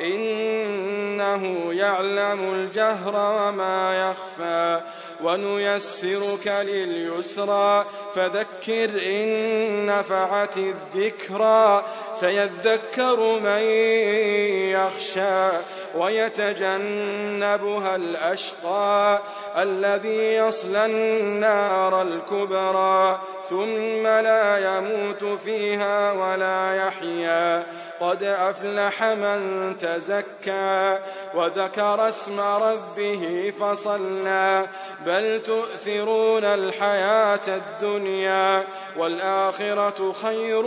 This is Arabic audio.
إنه يعلم الجهر وما يخفى. ونيسرك لليسرى فذكر إن نفعت الذكرى سيذكر من يخشى ويتجنبها الأشقى الذي يصلى النار الكبرى ثم لا يموت فيها ولا يحيا. قد أفلح من تزكى وذكر اسم ربه فصلى. بل تؤثرون الحياة الدنيا والآخرة خير